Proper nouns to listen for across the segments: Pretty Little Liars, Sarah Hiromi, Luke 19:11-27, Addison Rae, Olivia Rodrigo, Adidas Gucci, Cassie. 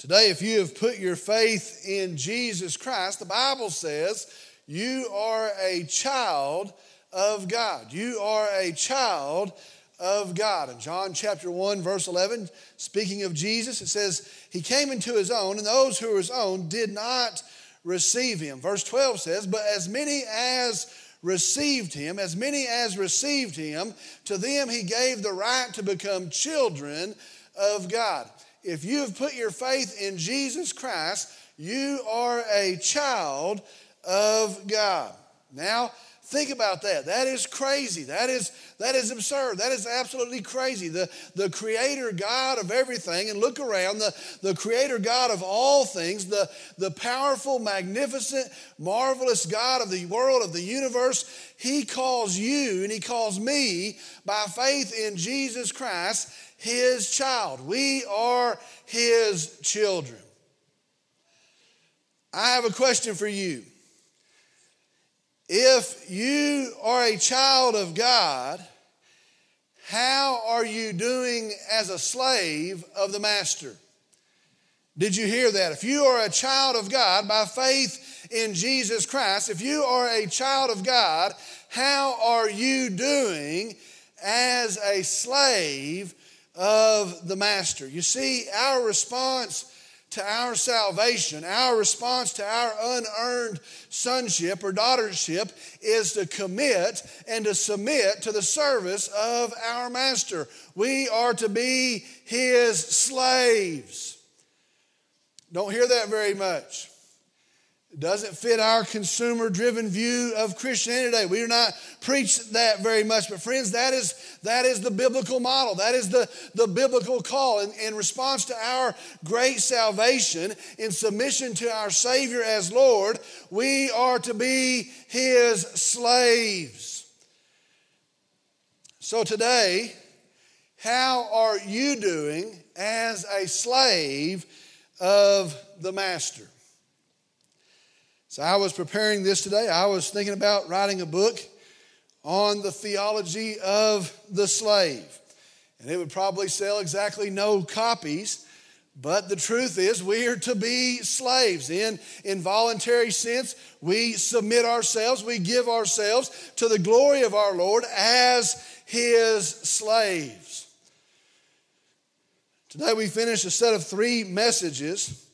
Today, if you have put your faith in Jesus Christ, the Bible says you are a child of God. You are a child of God. In John chapter 1, verse 11, speaking of Jesus, it says, he came into his own, and those who were his own did not receive him. Verse 12 says, but as many as received him, to them he gave the right to become children of God. If you have put your faith in Jesus Christ, you are a child of God. Now, think about that. That is crazy. That is absurd. That is absolutely crazy. The creator God of everything, and look around, the creator God of all things, the powerful, magnificent, marvelous God of the world, of the universe, he calls you and he calls me by faith in Jesus Christ his child. We are his children. I have a question for you. If you are a child of God, how are you doing as a slave of the master? Did you hear that? If you are a child of God by faith in Jesus Christ, if you are a child of God, how are you doing as a slave of the master? You see, our response to our salvation, our response to our unearned sonship or daughtership is to commit and to submit to the service of our master. We are to be his slaves. Don't hear that very much. It doesn't fit our consumer-driven view of Christianity today. We do not preach that very much, but friends, that is the biblical model. That is the biblical call. In response to our great salvation, in submission to our Savior as Lord, we are to be his slaves. So today, how are you doing as a slave of the master? So I was preparing this today. I was thinking about writing a book on the theology of the slave. And it would probably sell exactly no copies, but the truth is we are to be slaves. In voluntary sense, we submit ourselves, we give ourselves to the glory of our Lord as his slaves. Today we finish a set of three messages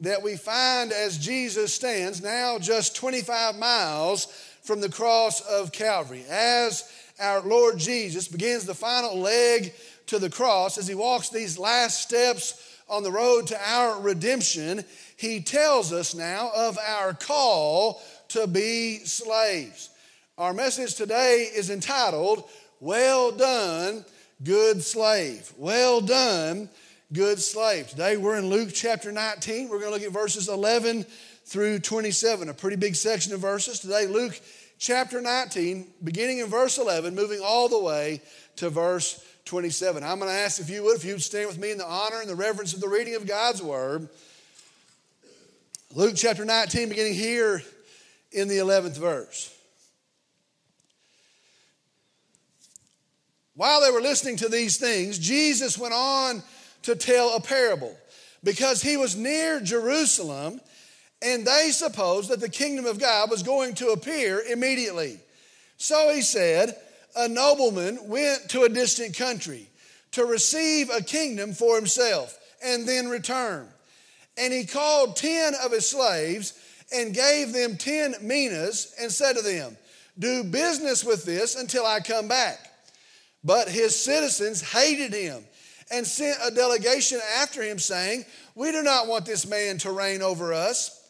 that we find as Jesus stands now just 25 miles from the cross of Calvary. As our Lord Jesus begins the final leg to the cross, as he walks these last steps on the road to our redemption, he tells us now of our call to be slaves. Our message today is entitled, Well Done, Good Slave. Well done, good slave. Today we're in Luke chapter 19. We're going to look at verses 11 through 27, a pretty big section of verses. Today, Luke chapter 19, beginning in verse 11, moving all the way to verse 27. I'm going to ask if you'd stand with me in the honor and the reverence of the reading of God's word. Luke chapter 19, beginning here in the 11th verse. While they were listening to these things, Jesus went on to tell a parable, because he was near Jerusalem, and they supposed that the kingdom of God was going to appear immediately. So he said, a nobleman went to a distant country to receive a kingdom for himself and then return. And he called 10 of his slaves and gave them 10 minas and said to them, do business with this until I come back. But his citizens hated him and sent a delegation after him saying, we do not want this man to reign over us.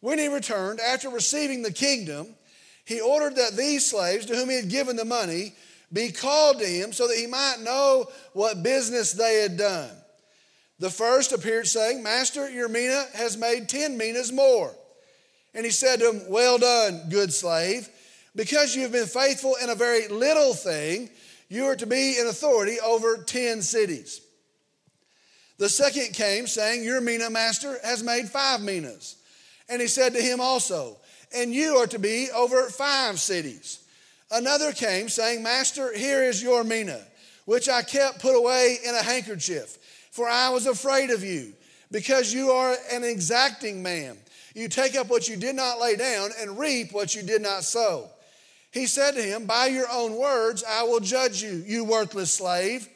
When he returned, after receiving the kingdom, he ordered that these slaves to whom he had given the money be called to him so that he might know what business they had done. The first appeared saying, Master, your mina has made 10 minas more. And he said to him, well done, good slave, because you have been faithful in a very little thing, you are to be in authority over 10 cities. The second came, saying, your mina, master, has made 5 minas. And he said to him also, and you are to be over 5 cities. Another came, saying, Master, here is your mina, which I kept put away in a handkerchief, for I was afraid of you, because you are an exacting man. You take up what you did not lay down and reap what you did not sow. He said to him, by your own words, I will judge you, you worthless slave.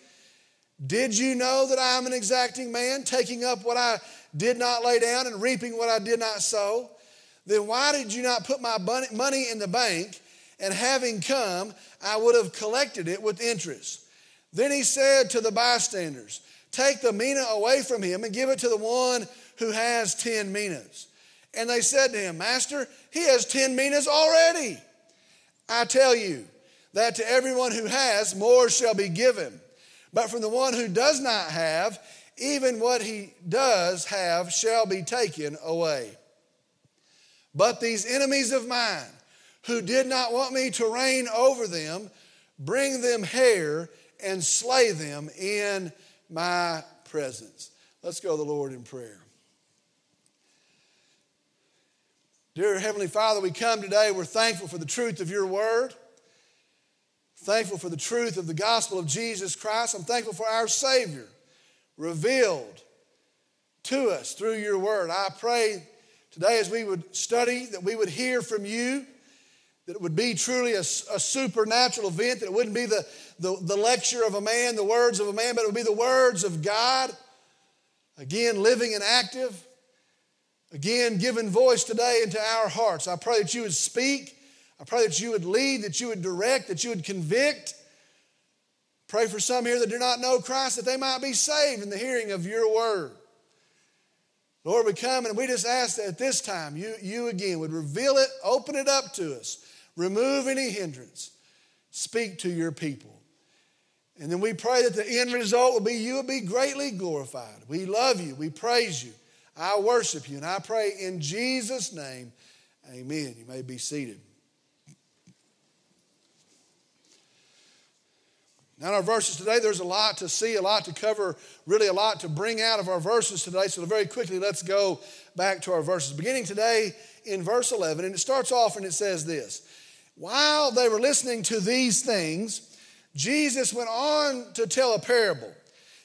Did you know that I am an exacting man, taking up what I did not lay down and reaping what I did not sow? Then why did you not put my money in the bank, and having come, I would have collected it with interest? Then he said to the bystanders, take the mina away from him and give it to the one who has 10 minas. And they said to him, Master, he has 10 minas already. I tell you that to everyone who has, more shall be given. But from the one who does not have, even what he does have shall be taken away. But these enemies of mine, who did not want me to reign over them, bring them here and slay them in my presence. Let's go to the Lord in prayer. Dear Heavenly Father, we come today, we're thankful for the truth of your word, thankful for the truth of the gospel of Jesus Christ. I'm thankful for our Savior revealed to us through your word. I pray today as we would study that we would hear from you, that it would be truly a supernatural event, that it wouldn't be the lecture of a man, the words of a man, but it would be the words of God, again, living and active, again, giving voice today into our hearts. I pray that you would speak. I pray that you would lead, that you would direct, that you would convict. Pray for some here that do not know Christ, that they might be saved in the hearing of your word. Lord, we come and we just ask that at this time, you again would reveal it, open it up to us. Remove any hindrance. Speak to your people. And then we pray that the end result will be you will be greatly glorified. We love you. We praise you. I worship you. And I pray in Jesus' name, amen. You may be seated. Now in our verses today, there's a lot to see, a lot to cover, really a lot to bring out of our verses today. So very quickly, let's go back to our verses. Beginning today in verse 11, and it starts off and it says this. While they were listening to these things, Jesus went on to tell a parable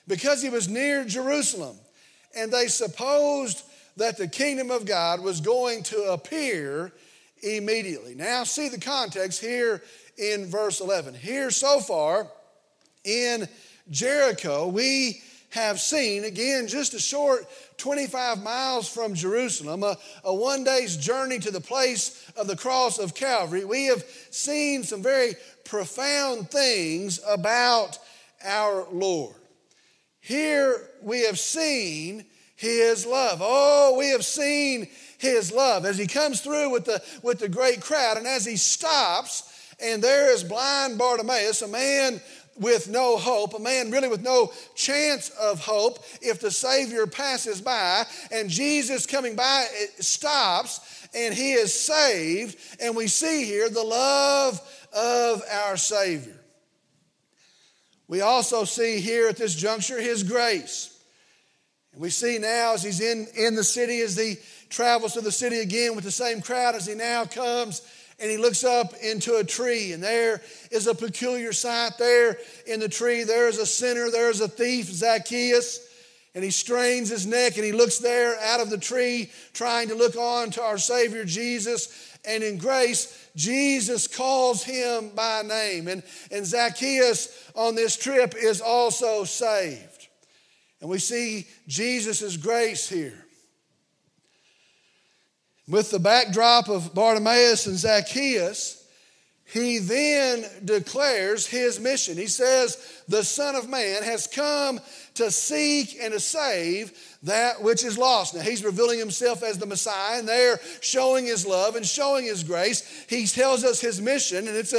because he was near Jerusalem, and they supposed that the kingdom of God was going to appear immediately. Now see the context here in verse 11. Here so far in Jericho, we have seen, again, just a short 25 miles from Jerusalem, a one day's journey to the place of the cross of Calvary, we have seen some very profound things about our Lord. Here we have seen his love. Oh, we have seen his love as he comes through with the great crowd, and as he stops, and there is blind Bartimaeus, a man with no hope, a man really with no chance of hope if the Savior passes by, and Jesus coming by stops and he is saved, and we see here the love of our Savior. We also see here at this juncture his grace. And we see now as he's in the city, as he travels to the city again with the same crowd, as he now comes and he looks up into a tree, and there is a peculiar sight there in the tree. There is a sinner, there is a thief, Zacchaeus, and he strains his neck, and he looks there out of the tree trying to look on to our Savior Jesus. And in grace, Jesus calls him by name. And Zacchaeus on this trip is also saved. And we see Jesus' grace here. With the backdrop of Bartimaeus and Zacchaeus, he then declares his mission. He says, the Son of Man has come to seek and to save that which is lost. Now he's revealing himself as the Messiah, and they're showing his love and showing his grace. He tells us his mission, and it's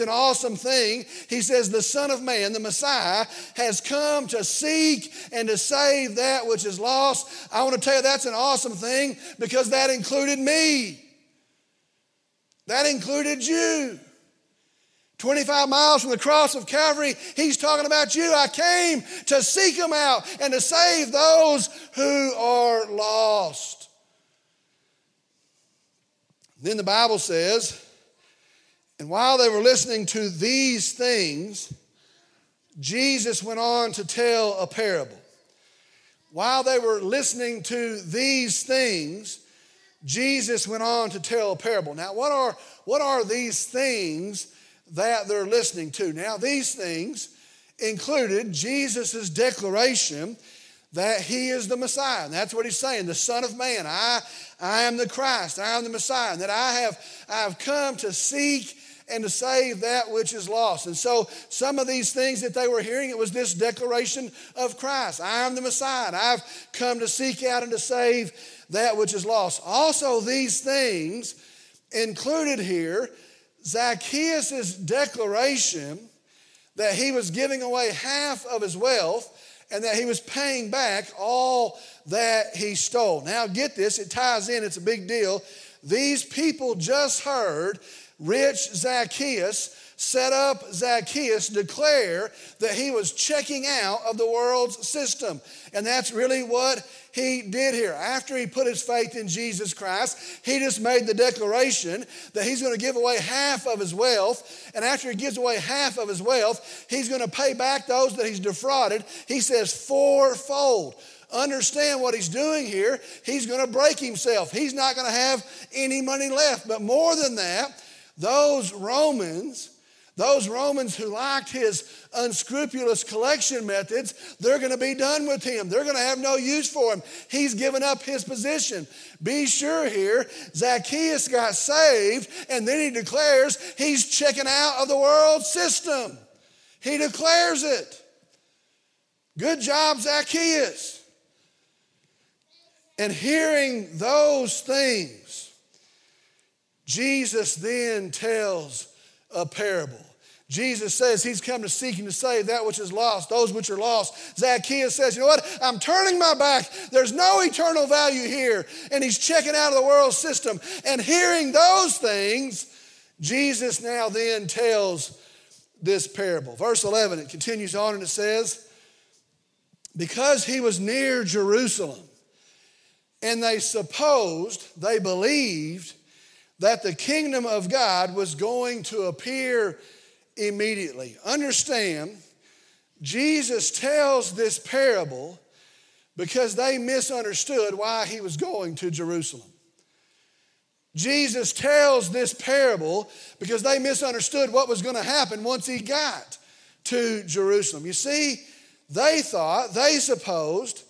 an awesome thing. He says, the Son of Man, the Messiah, has come to seek and to save that which is lost. I want to tell you that's an awesome thing because that included me. That included you. 25 miles from the cross of Calvary, he's talking about you. I came to seek him out and to save those who are lost. Then the Bible says, and while they were listening to these things, Jesus went on to tell a parable. While they were listening to these things, Jesus went on to tell a parable. Now, what are these things that they're listening to? Now, these things included Jesus' declaration that he is the Messiah. And that's what he's saying, the Son of Man. I am the Christ, I am the Messiah, and that I have come to seek and to save that which is lost. And so some of these things that they were hearing, it was this declaration of Christ. I am the Messiah. I've come to seek out and to save that which is lost. Also, these things included here, Zacchaeus' declaration that he was giving away half of his wealth and that he was paying back all that he stole. Now get this, it ties in, it's a big deal. These people just heard rich Zacchaeus set up Zacchaeus declare that he was checking out of the world's system. And that's really what he did here. After he put his faith in Jesus Christ, he just made the declaration that he's going to give away half of his wealth. And after he gives away half of his wealth, he's going to pay back those that he's defrauded. He says fourfold. Understand what he's doing here. He's going to break himself. He's not going to have any money left. But more than that, those Romans who liked his unscrupulous collection methods, they're going to be done with him. They're going to have no use for him. He's given up his position. Be sure here, Zacchaeus got saved, and then he declares he's checking out of the world system. He declares it. Good job, Zacchaeus. And hearing those things, Jesus then tells a parable. Jesus says he's come to seek and to save that which is lost, those which are lost. Zacchaeus says, you know what? I'm turning my back. There's no eternal value here. And he's checking out of the world system. And hearing those things, Jesus now then tells this parable. Verse 11, it continues on and it says, because he was near Jerusalem, and they believed that the kingdom of God was going to appear immediately. Understand, Jesus tells this parable because they misunderstood why he was going to Jerusalem. Jesus tells this parable because they misunderstood what was going to happen once he got to Jerusalem. You see, they supposed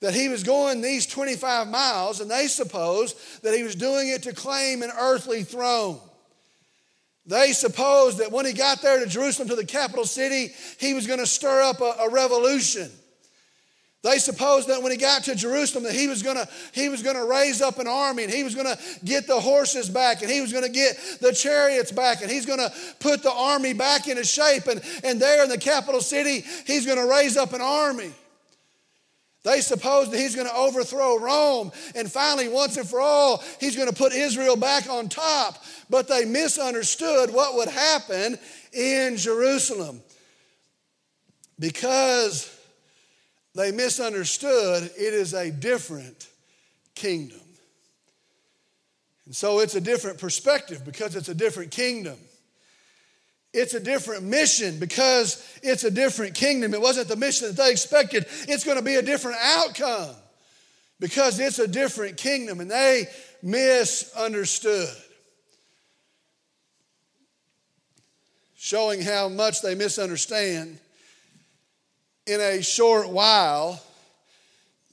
that he was going these 25 miles, and they supposed that he was doing it to claim an earthly throne. They supposed that when he got there to Jerusalem, to the capital city, he was going to stir up a revolution. They supposed that when he got to Jerusalem that he was going to raise up an army, and he was going to get the horses back, and he was going to get the chariots back, and he's going to put the army back into shape, and there in the capital city, he's going to raise up an army. They supposed that he's going to overthrow Rome, and finally, once and for all, he's going to put Israel back on top. But they misunderstood what would happen in Jerusalem because they misunderstood it is a different kingdom. And so it's a different perspective because it's a different kingdom. It's a different mission because it's a different kingdom. It wasn't the mission that they expected. It's going to be a different outcome because it's a different kingdom, and they misunderstood. Showing how much they misunderstand, in a short while,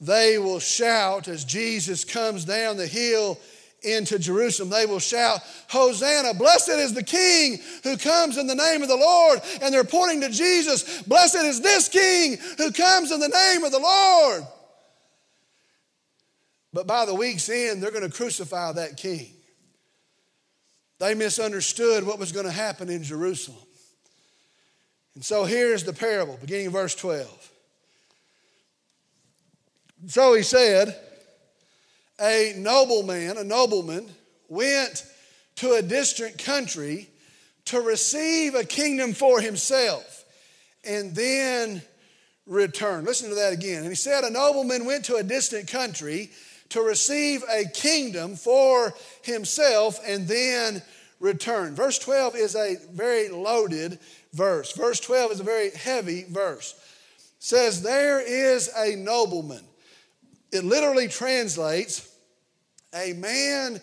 they will shout as Jesus comes down the hill into Jerusalem. They will shout, Hosanna, blessed is the King who comes in the name of the Lord. And they're pointing to Jesus. Blessed is this King who comes in the name of the Lord. But by the week's end, they're going to crucify that King. They misunderstood what was going to happen in Jerusalem. And so here's the parable, beginning in verse 12. So he said, a nobleman, went to a distant country to receive a kingdom for himself and then return. Listen to that again. And he said, a nobleman went to a distant country to receive a kingdom for himself and then return. Verse 12 is a very loaded verse. Verse 12 is a very heavy verse. It says, there is a nobleman. It literally translates, a man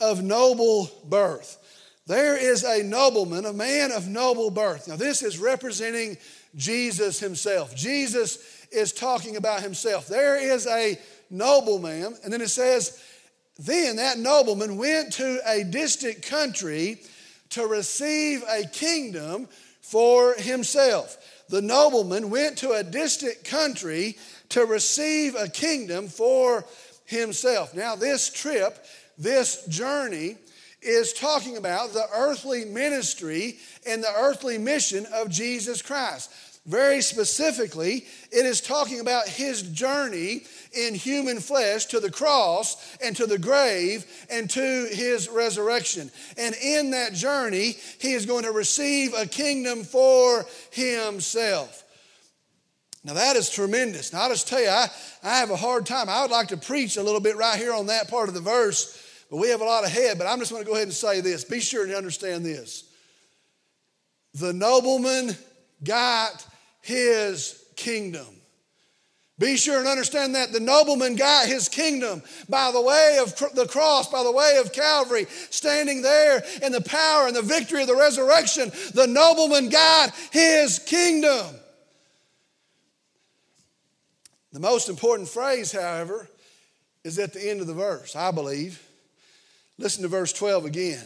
of noble birth. There is a nobleman, a man of noble birth. Now, this is representing Jesus himself. Jesus is talking about himself. There is a nobleman, and then it says, then that nobleman went to a distant country to receive a kingdom for himself. The nobleman went to a distant country to receive a kingdom for himself. Now, this trip, this journey is talking about the earthly ministry and the earthly mission of Jesus Christ. Very specifically, it is talking about his journey in human flesh to the cross and to the grave and to his resurrection. And in that journey, he is going to receive a kingdom for himself. Now that is tremendous. Now I'll just tell you, I have a hard time. I would like to preach a little bit right here on that part of the verse, but we have a lot ahead. But I'm just going to go ahead and say this. Be sure and understand this. The nobleman got his kingdom. Be sure and understand that the nobleman got his kingdom by the way of the cross, by the way of Calvary, standing there in the power and the victory of the resurrection. The nobleman got his kingdom. The most important phrase, however, is at the end of the verse, I believe. Listen to verse 12 again.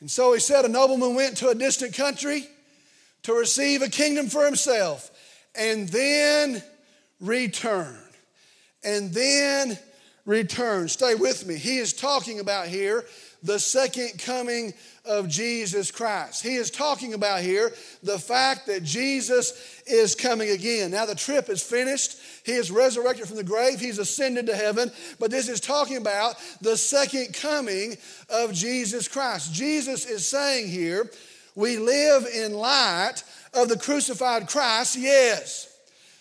And so he said, a nobleman went to a distant country to receive a kingdom for himself and then return. And then return. Stay with me. He is talking about here the second coming of Jesus Christ. He is talking about here the fact that Jesus is coming again. Now the trip is finished. He is resurrected from the grave. He's ascended to heaven. But this is talking about the second coming of Jesus Christ. Jesus is saying here, we live in light of the crucified Christ, yes.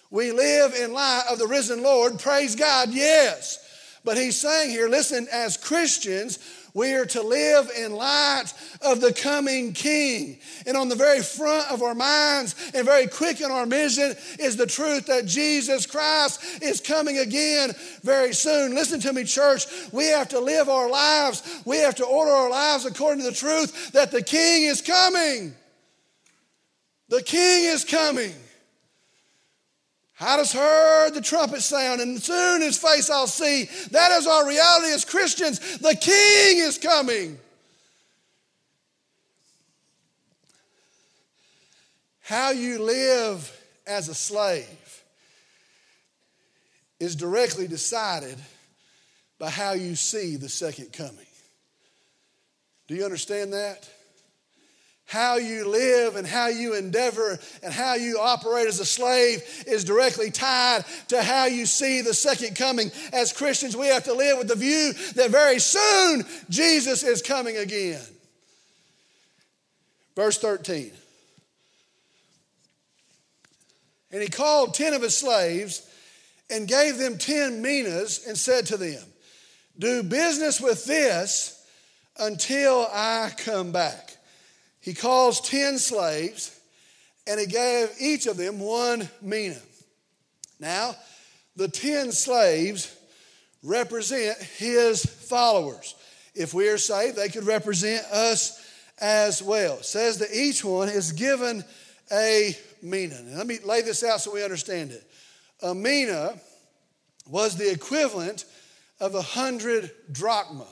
We live in light of the risen Lord, praise God, yes. But he's saying here, listen, as Christians, we are to live in light of the coming King. And on the very front of our minds and very quick in our vision is the truth that Jesus Christ is coming again very soon. Listen to me, church. We have to live our lives. We have to order our lives according to the truth that the King is coming. The King is coming. I just heard the trumpet sound, and soon his face I'll see. That is our reality as Christians. The King is coming. How you live as a slave is directly decided by how you see the second coming. Do you understand that? How you live and how you endeavor and how you operate as a slave is directly tied to how you see the second coming. As Christians, we have to live with the view that very soon Jesus is coming again. Verse 13. And he called 10 of his slaves and gave them 10 minas and said to them, do business with this until I come back. He calls 10 slaves, and he gave each of them one mina. Now, the 10 slaves represent his followers. If we are saved, they could represent us as well. It says that each one is given a mina. Now, let me lay this out so we understand it. A mina was the equivalent of 100 drachma.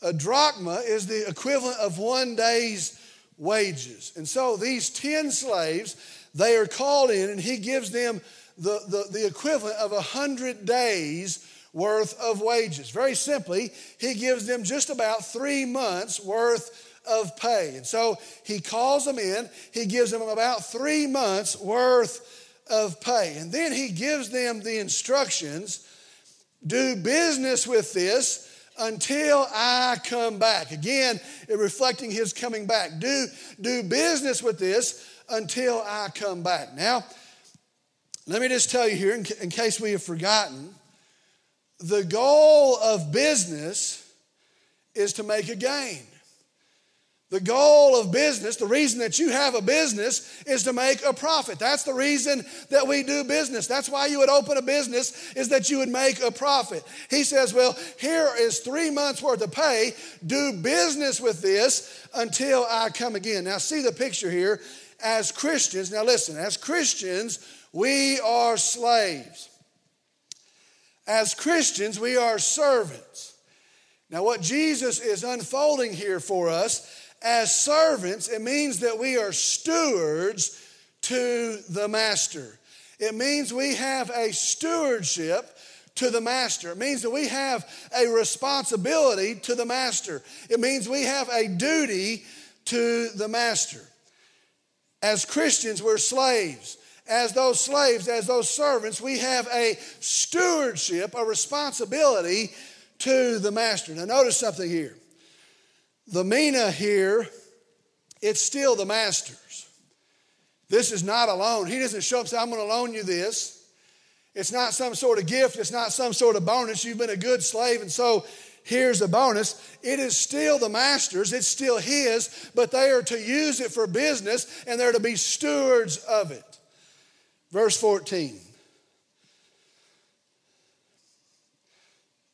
A drachma is the equivalent of one day's wages. And so these 10 slaves, they are called in and he gives them the equivalent of 100 days worth of wages. Very simply, he gives them just about 3 months worth of pay. And so he calls them in, he gives them about 3 months worth of pay. And then he gives them the instructions, do business with this until I come back. Again, reflecting his coming back. Do business with this until I come back. Now, let me just tell you here, in case we have forgotten, the goal of business is to make a gain. The goal of business, the reason that you have a business, is to make a profit. That's the reason that we do business. That's why you would open a business, is that you would make a profit. He says, well, here is 3 months worth of pay. Do business with this until I come again. Now see the picture here. As Christians, now listen, as Christians, we are slaves. As Christians, we are servants. Now what Jesus is unfolding here for us, as servants, it means that we are stewards to the master. It means we have a stewardship to the master. It means that we have a responsibility to the master. It means we have a duty to the master. As Christians, we're slaves. As those servants, we have a stewardship, a responsibility to the master. Now notice something here. The mina here, it's still the master's. This is not a loan. He doesn't show up and say, I'm going to loan you this. It's not some sort of gift. It's not some sort of bonus. You've been a good slave, and so here's a bonus. It is still the master's. It's still his, but they are to use it for business, and they're to be stewards of it. Verse 14.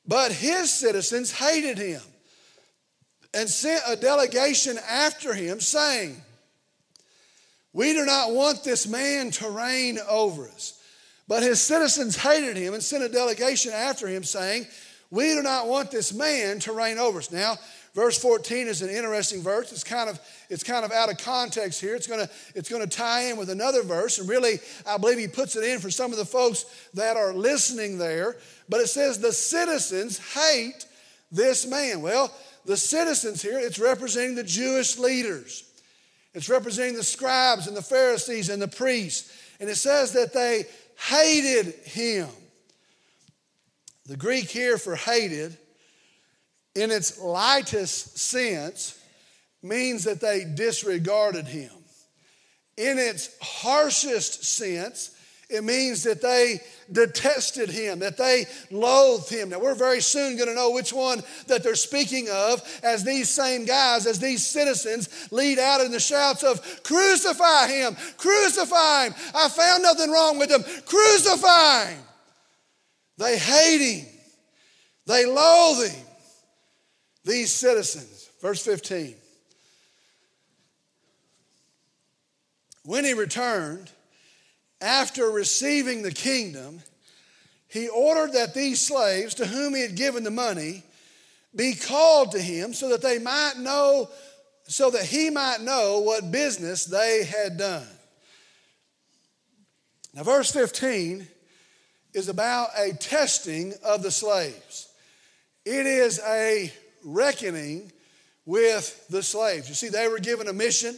But his citizens hated him and sent a delegation after him, saying, we do not want this man to reign over us. But his citizens hated him and sent a delegation after him, saying, we do not want this man to reign over us. Now, verse 14 is an interesting verse. It's kind of out of context here. It's going to tie in with another verse, and really I believe he puts it in for some of the folks that are listening there. But it says the citizens hate this man. Well, the citizens here, it's representing the Jewish leaders. It's representing the scribes and the Pharisees and the priests. And it says that they hated him. The Greek here for hated, in its lightest sense, means that they disregarded him. In its harshest sense, it means that they detested him, that they loathed him. Now, we're very soon going to know which one that they're speaking of as these same guys, as these citizens lead out in the shouts of, crucify him, crucify him. I found nothing wrong with him. Crucify him. They hate him. They loathe him. These citizens, verse 15. When he returned, after receiving the kingdom, he ordered that these slaves to whom he had given the money be called to him so that he might know what business they had done. Now, verse 15 is about a testing of the slaves. It is a reckoning with the slaves. You see, they were given a mission.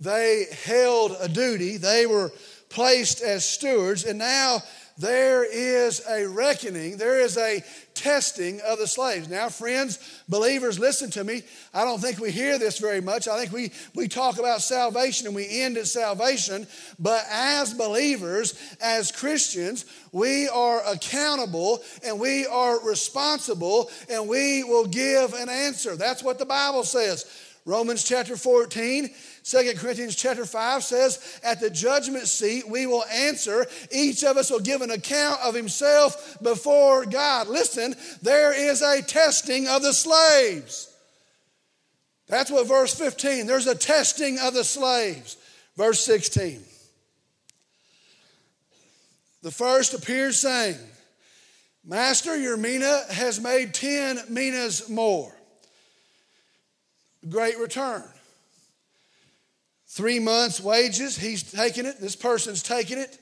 They held a duty. They were placed as stewards. And now there is a reckoning. There is a testing of the slaves. Now, friends, believers, listen to me. I don't think we hear this very much. I think we talk about salvation and we end at salvation. But as believers, as Christians, we are accountable and we are responsible, and we will give an answer. That's what the Bible says. Romans chapter 14, 2 Corinthians chapter 5 says, at the judgment seat we will answer. Each of us will give an account of himself before God. Listen, there is a testing of the slaves. That's what verse 15, there's a testing of the slaves. Verse 16. The first appears saying, Master, your mina has made 10 minas more. Great return. 3 months' wages, he's taken it, this person's taken it,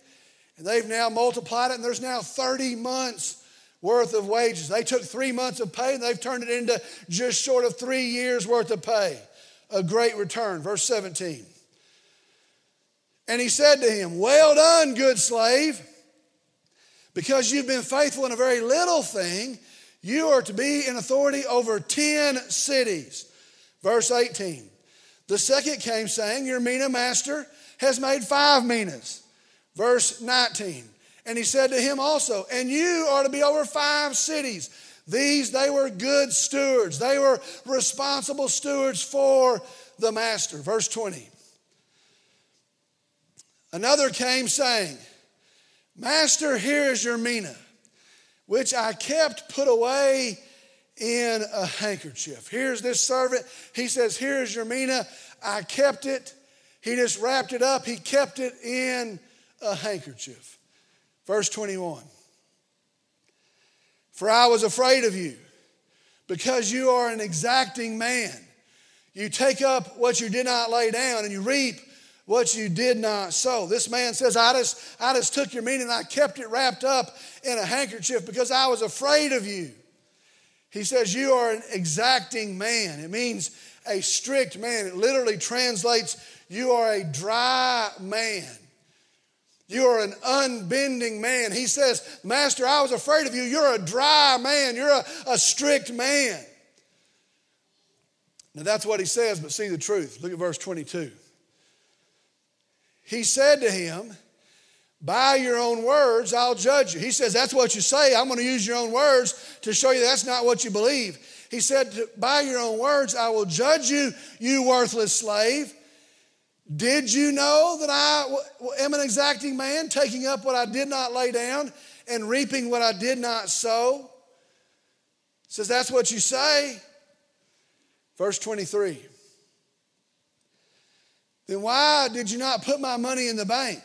and they've now multiplied it, and there's now 30 months' worth of wages. They took 3 months of pay, and they've turned it into just short of 3 years' worth of pay. A great return. Verse 17. And he said to him, well done, good slave, because you've been faithful in a very little thing, you are to be in authority over 10 cities. Verse 18, the second came saying, your mina, master, has made 5 minas. Verse 19, and he said to him also, and you are to be over 5 cities. They were good stewards. They were responsible stewards for the master. Verse 20. Another came saying, Master, here is your mina, which I kept put away in a handkerchief. Here's this servant. He says, here is your mina. I kept it. He just wrapped it up. He kept it in a handkerchief. Verse 21. For I was afraid of you, because you are an exacting man. You take up what you did not lay down, and you reap what you did not sow. This man says, I just took your meat and I kept it wrapped up in a handkerchief because I was afraid of you. He says, you are an exacting man. It means a strict man. It literally translates, you are a dry man. You are an unbending man. He says, Master, I was afraid of you. You're a dry man. You're a strict man. Now that's what he says, but see the truth. Look at verse 22. He said to him, by your own words, I'll judge you. He says, that's what you say. I'm going to use your own words to show you that's not what you believe. He said, by your own words, I will judge you, you worthless slave. Did you know that I am an exacting man, taking up what I did not lay down and reaping what I did not sow? He says, that's what you say. Verse 23. Then why did you not put my money in the bank?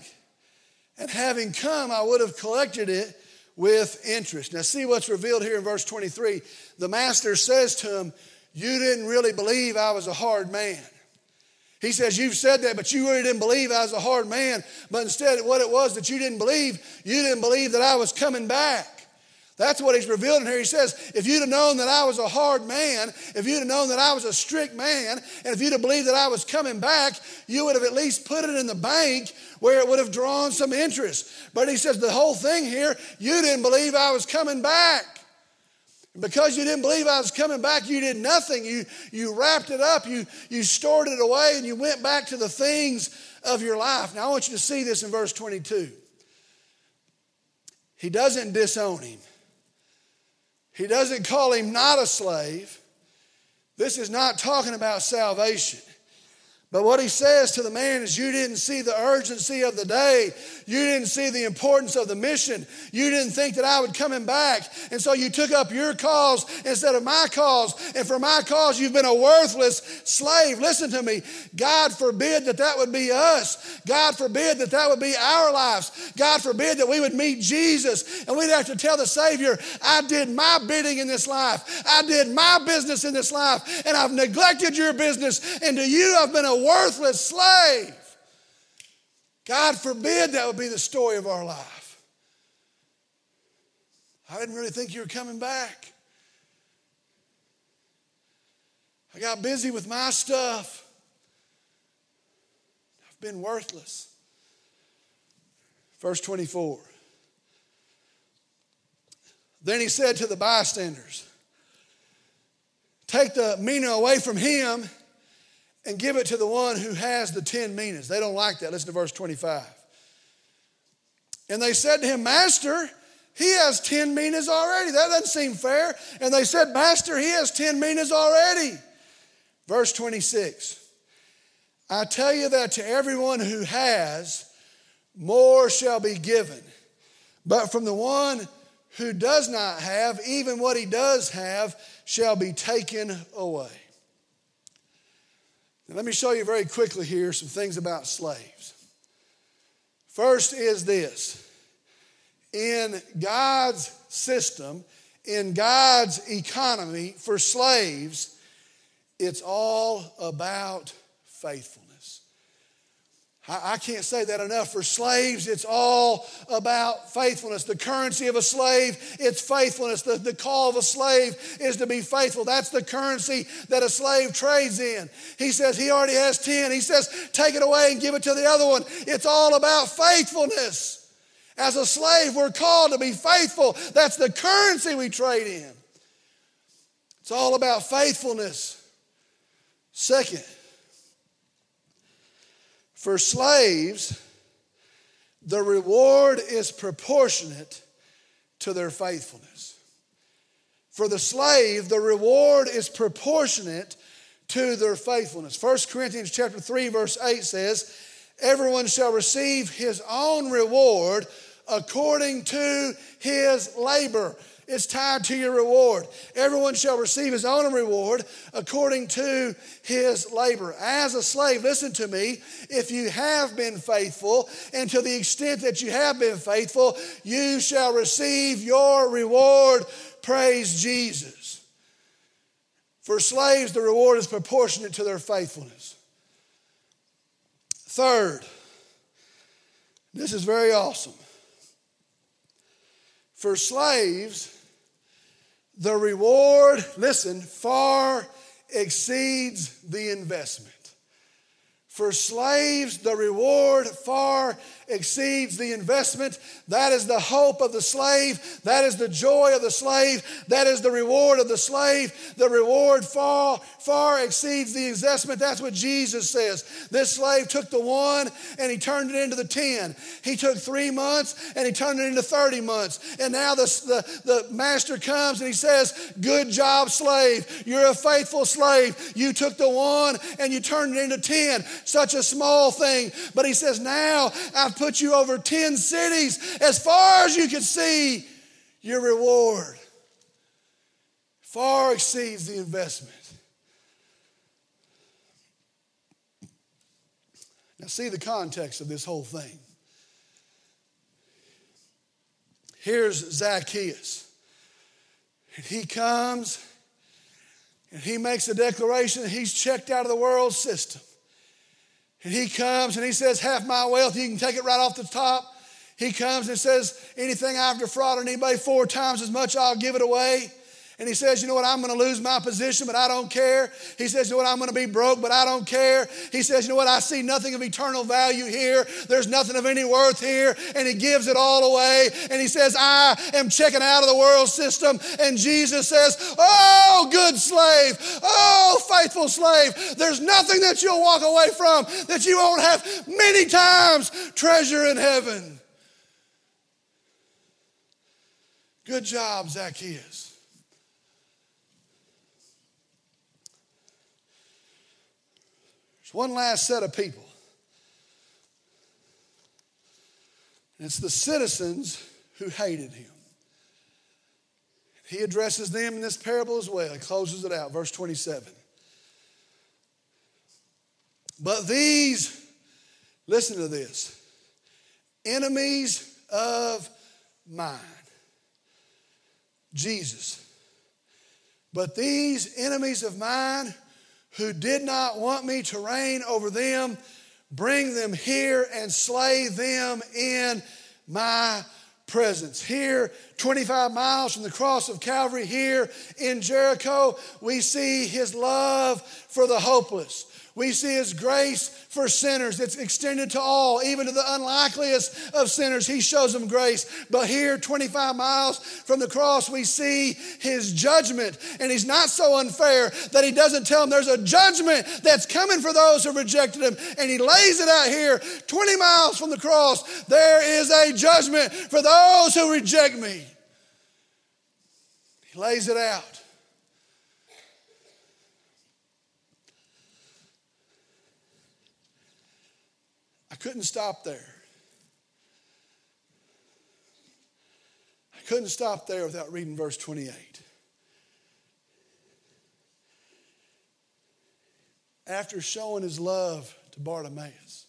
And having come, I would have collected it with interest. Now see what's revealed here in verse 23. The master says to him, you didn't really believe I was a hard man. He says, you've said that, but you really didn't believe I was a hard man. But instead, what it was that you didn't believe that I was coming back. That's what he's revealing here. He says, if you'd have known that I was a hard man, if you'd have known that I was a strict man, and if you'd have believed that I was coming back, you would have at least put it in the bank where it would have drawn some interest. But he says, the whole thing here, you didn't believe I was coming back. Because you didn't believe I was coming back, you did nothing. You wrapped it up, you stored it away, and you went back to the things of your life. Now I want you to see this in verse 22. He doesn't disown him. He doesn't call him not a slave. This is not talking about salvation. But what he says to the man is, you didn't see the urgency of the day. You didn't see the importance of the mission. You didn't think that I would coming back. And so you took up your cause instead of my cause. And for my cause, you've been a worthless slave. Listen to me. God forbid that that would be us. God forbid that that would be our lives. God forbid that we would meet Jesus and we'd have to tell the Savior, I did my bidding in this life. I did my business in this life. And I've neglected your business. And to you, I've been a worthless slave. God forbid that would be the story of our life. I didn't really think you were coming back. I got busy with my stuff. I've been worthless. Verse 24. Then he said to the bystanders, take the mina away from him and give it to the one who has the 10 minas. They don't like that. Listen to verse 25. And they said to him, Master, he has 10 minas already. That doesn't seem fair. And they said, Master, he has 10 minas already. Verse 26. I tell you that to everyone who has, more shall be given. But from the one who does not have, even what he does have shall be taken away. Let me show you very quickly here some things about slaves. First is this. In God's system, in God's economy for slaves, it's all about faithfulness. I can't say that enough. For slaves, it's all about faithfulness. The currency of a slave, it's faithfulness. The call of a slave is to be faithful. That's the currency that a slave trades in. He says he already has 10. He says take it away and give it to the other one. It's all about faithfulness. As a slave, we're called to be faithful. That's the currency we trade in. It's all about faithfulness. Second, for slaves, the reward is proportionate to their faithfulness. For the slave, the reward is proportionate to their faithfulness. 1 Corinthians chapter 3, verse 8 says, everyone shall receive his own reward according to his labor. It's tied to your reward. Everyone shall receive his own reward according to his labor. As a slave, listen to me, if you have been faithful, and to the extent that you have been faithful, you shall receive your reward. Praise Jesus. For slaves, the reward is proportionate to their faithfulness. Third, this is very awesome. For slaves, the reward, listen, far exceeds the investment. For slaves, the reward far exceeds the investment. That is the hope of the slave. That is the joy of the slave. That is the reward of the slave. The reward far exceeds the investment. That's what Jesus says. This slave took the one and he turned it into the 10. He took 3 months and he turned it into 30 months. And now the master comes and he says, good job, slave. You're a faithful slave. You took the one and you turned it into 10. Such a small thing. But he says, now I've put you over 10 cities. As far as you can see, your reward far exceeds the investment. Now see the context of this whole thing. Here's Zacchaeus. And he comes and he makes a declaration that he's checked out of the world system. And he comes and he says, half my wealth, you can take it right off the top. He comes and says, anything I've defrauded anybody 4 times as much, I'll give it away. And he says, you know what, I'm going to lose my position, but I don't care. He says, you know what, I'm going to be broke, but I don't care. He says, you know what, I see nothing of eternal value here. There's nothing of any worth here. And he gives it all away. And he says, I am checking out of the world system. And Jesus says, oh, good slave. Oh, faithful slave. There's nothing that you'll walk away from that you won't have many times treasure in heaven. Good job, Zacchaeus. One last set of people. And it's the citizens who hated him. He addresses them in this parable as well. He closes it out, verse 27. But these, listen to this, enemies of mine. Jesus. But these enemies of mine who did not want me to reign over them, bring them here and slay them in my presence. Here, 25 miles from the cross of Calvary, here in Jericho, we see his love for the hopeless. We see his grace for sinners. It's extended to all, even to the unlikeliest of sinners. He shows them grace. But here, 25 miles from the cross, we see his judgment. And he's not so unfair that he doesn't tell them there's a judgment that's coming for those who rejected him. And he lays it out here, 20 miles from the cross. There is a judgment for those who reject me. He lays it out. I couldn't stop there. I couldn't stop there without reading verse 28. After showing his love to Bartimaeus,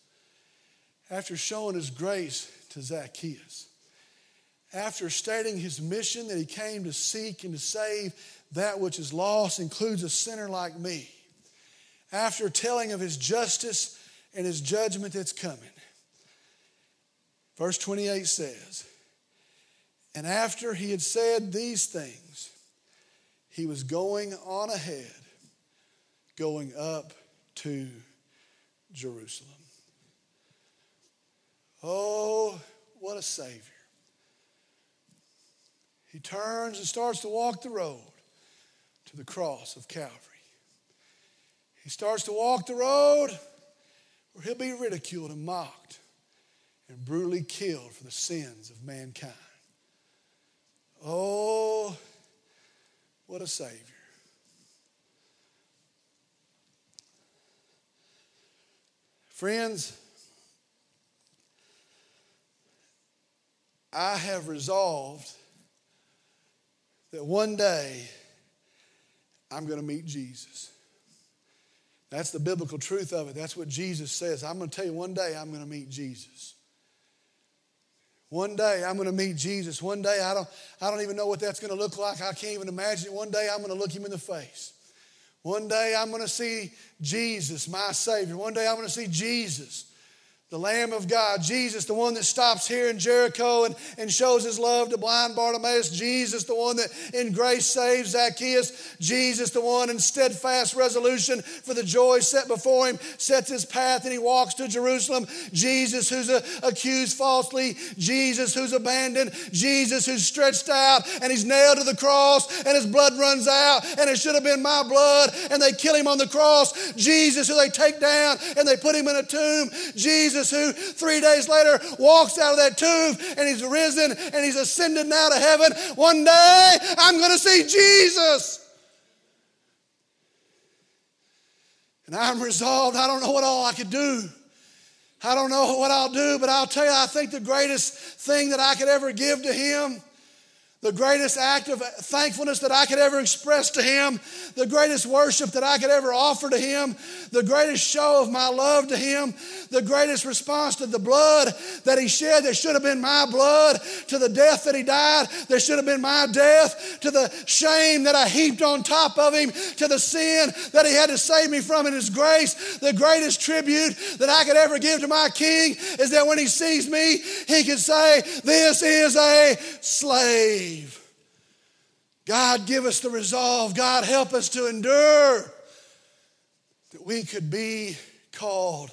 after showing his grace to Zacchaeus, after stating his mission that he came to seek and to save that which is lost, includes a sinner like me, after telling of his justice and his judgment that's coming. Verse 28 says, and after he had said these things, he was going on ahead, going up to Jerusalem. Oh, what a Savior. He turns and starts to walk the road to the cross of Calvary. He starts to walk the road or he'll be ridiculed and mocked and brutally killed for the sins of mankind. Oh, What a Savior. Friends, I have resolved that one day I'm going to meet Jesus. That's the biblical truth of it. That's what Jesus says. I'm going to tell you, one day I'm going to meet Jesus. One day I'm going to meet Jesus. One day I don't even know what that's going to look like. I can't even imagine it. One day I'm going to look him in the face. One day I'm going to see Jesus, my Savior. One day I'm going to see Jesus, the Lamb of God, Jesus, the one that stops here in Jericho and shows his love to blind Bartimaeus, Jesus, the one that in grace saves Zacchaeus, Jesus, the one in steadfast resolution for the joy set before him, sets his path and he walks to Jerusalem, Jesus who's accused falsely, Jesus who's abandoned, Jesus who's stretched out and he's nailed to the cross and his blood runs out and it should have been my blood and they kill him on the cross, Jesus who they take down and they put him in a tomb, Jesus who 3 days later walks out of that tomb and he's risen and he's ascended now to heaven. One day I'm going to see Jesus. And I'm resolved, I don't know what all I could do. I don't know what I'll do, but I'll tell you, I think the greatest thing that I could ever give to him, the greatest act of thankfulness that I could ever express to him, the greatest worship that I could ever offer to him, the greatest show of my love to him, the greatest response to the blood that he shed that should have been my blood, to the death that he died that should have been my death, to the shame that I heaped on top of him, to the sin that he had to save me from in his grace. The greatest tribute that I could ever give to my King is that when he sees me, he can say, "This is a slave." God, give us the resolve. God, help us to endure that we could be called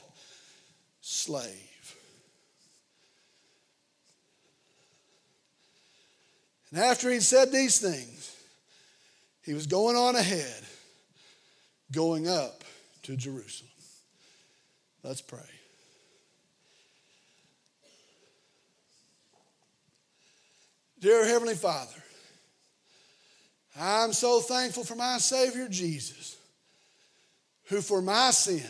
slave. And after he said these things, he was going on ahead, going up to Jerusalem. Let's pray. Dear Heavenly Father, I'm so thankful for my Savior Jesus, who for my sin,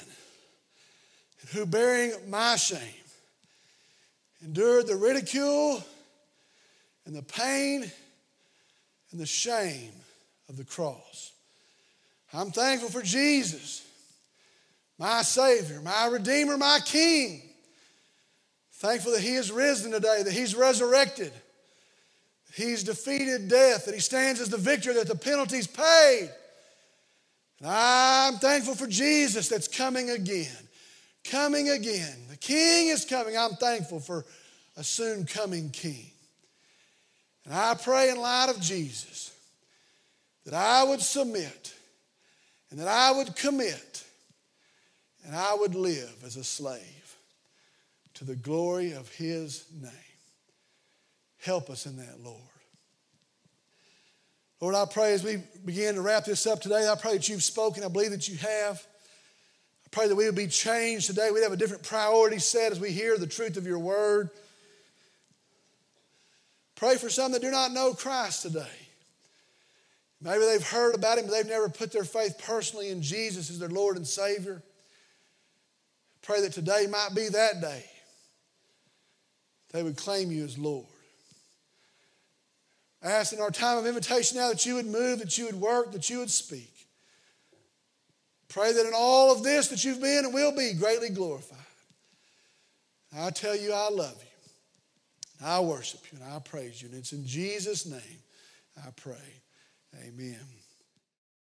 and who bearing my shame, endured the ridicule and the pain and the shame of the cross. I'm thankful for Jesus, my Savior, my Redeemer, my King. Thankful that he is risen today, that he's resurrected. He's defeated death, that he stands as the victor, that the penalty's paid. And I'm thankful for Jesus that's coming again. The King is coming. I'm thankful for a soon coming King. And I pray in light of Jesus that I would submit and that I would commit and I would live as a slave to the glory of his name. Help us in that, Lord. Lord, I pray as we begin to wrap this up today, I pray that you've spoken. I believe that you have. I pray that we would be changed today. We'd have a different priority set as we hear the truth of your word. Pray for some that do not know Christ today. Maybe they've heard about him, but they've never put their faith personally in Jesus as their Lord and Savior. Pray that today might be that day. They would claim you as Lord. I ask in our time of invitation now that you would move, that you would work, that you would speak. Pray that in all of this that you've been and will be greatly glorified. I tell you I love you, I worship you, and I praise you. And it's in Jesus' name I pray. Amen.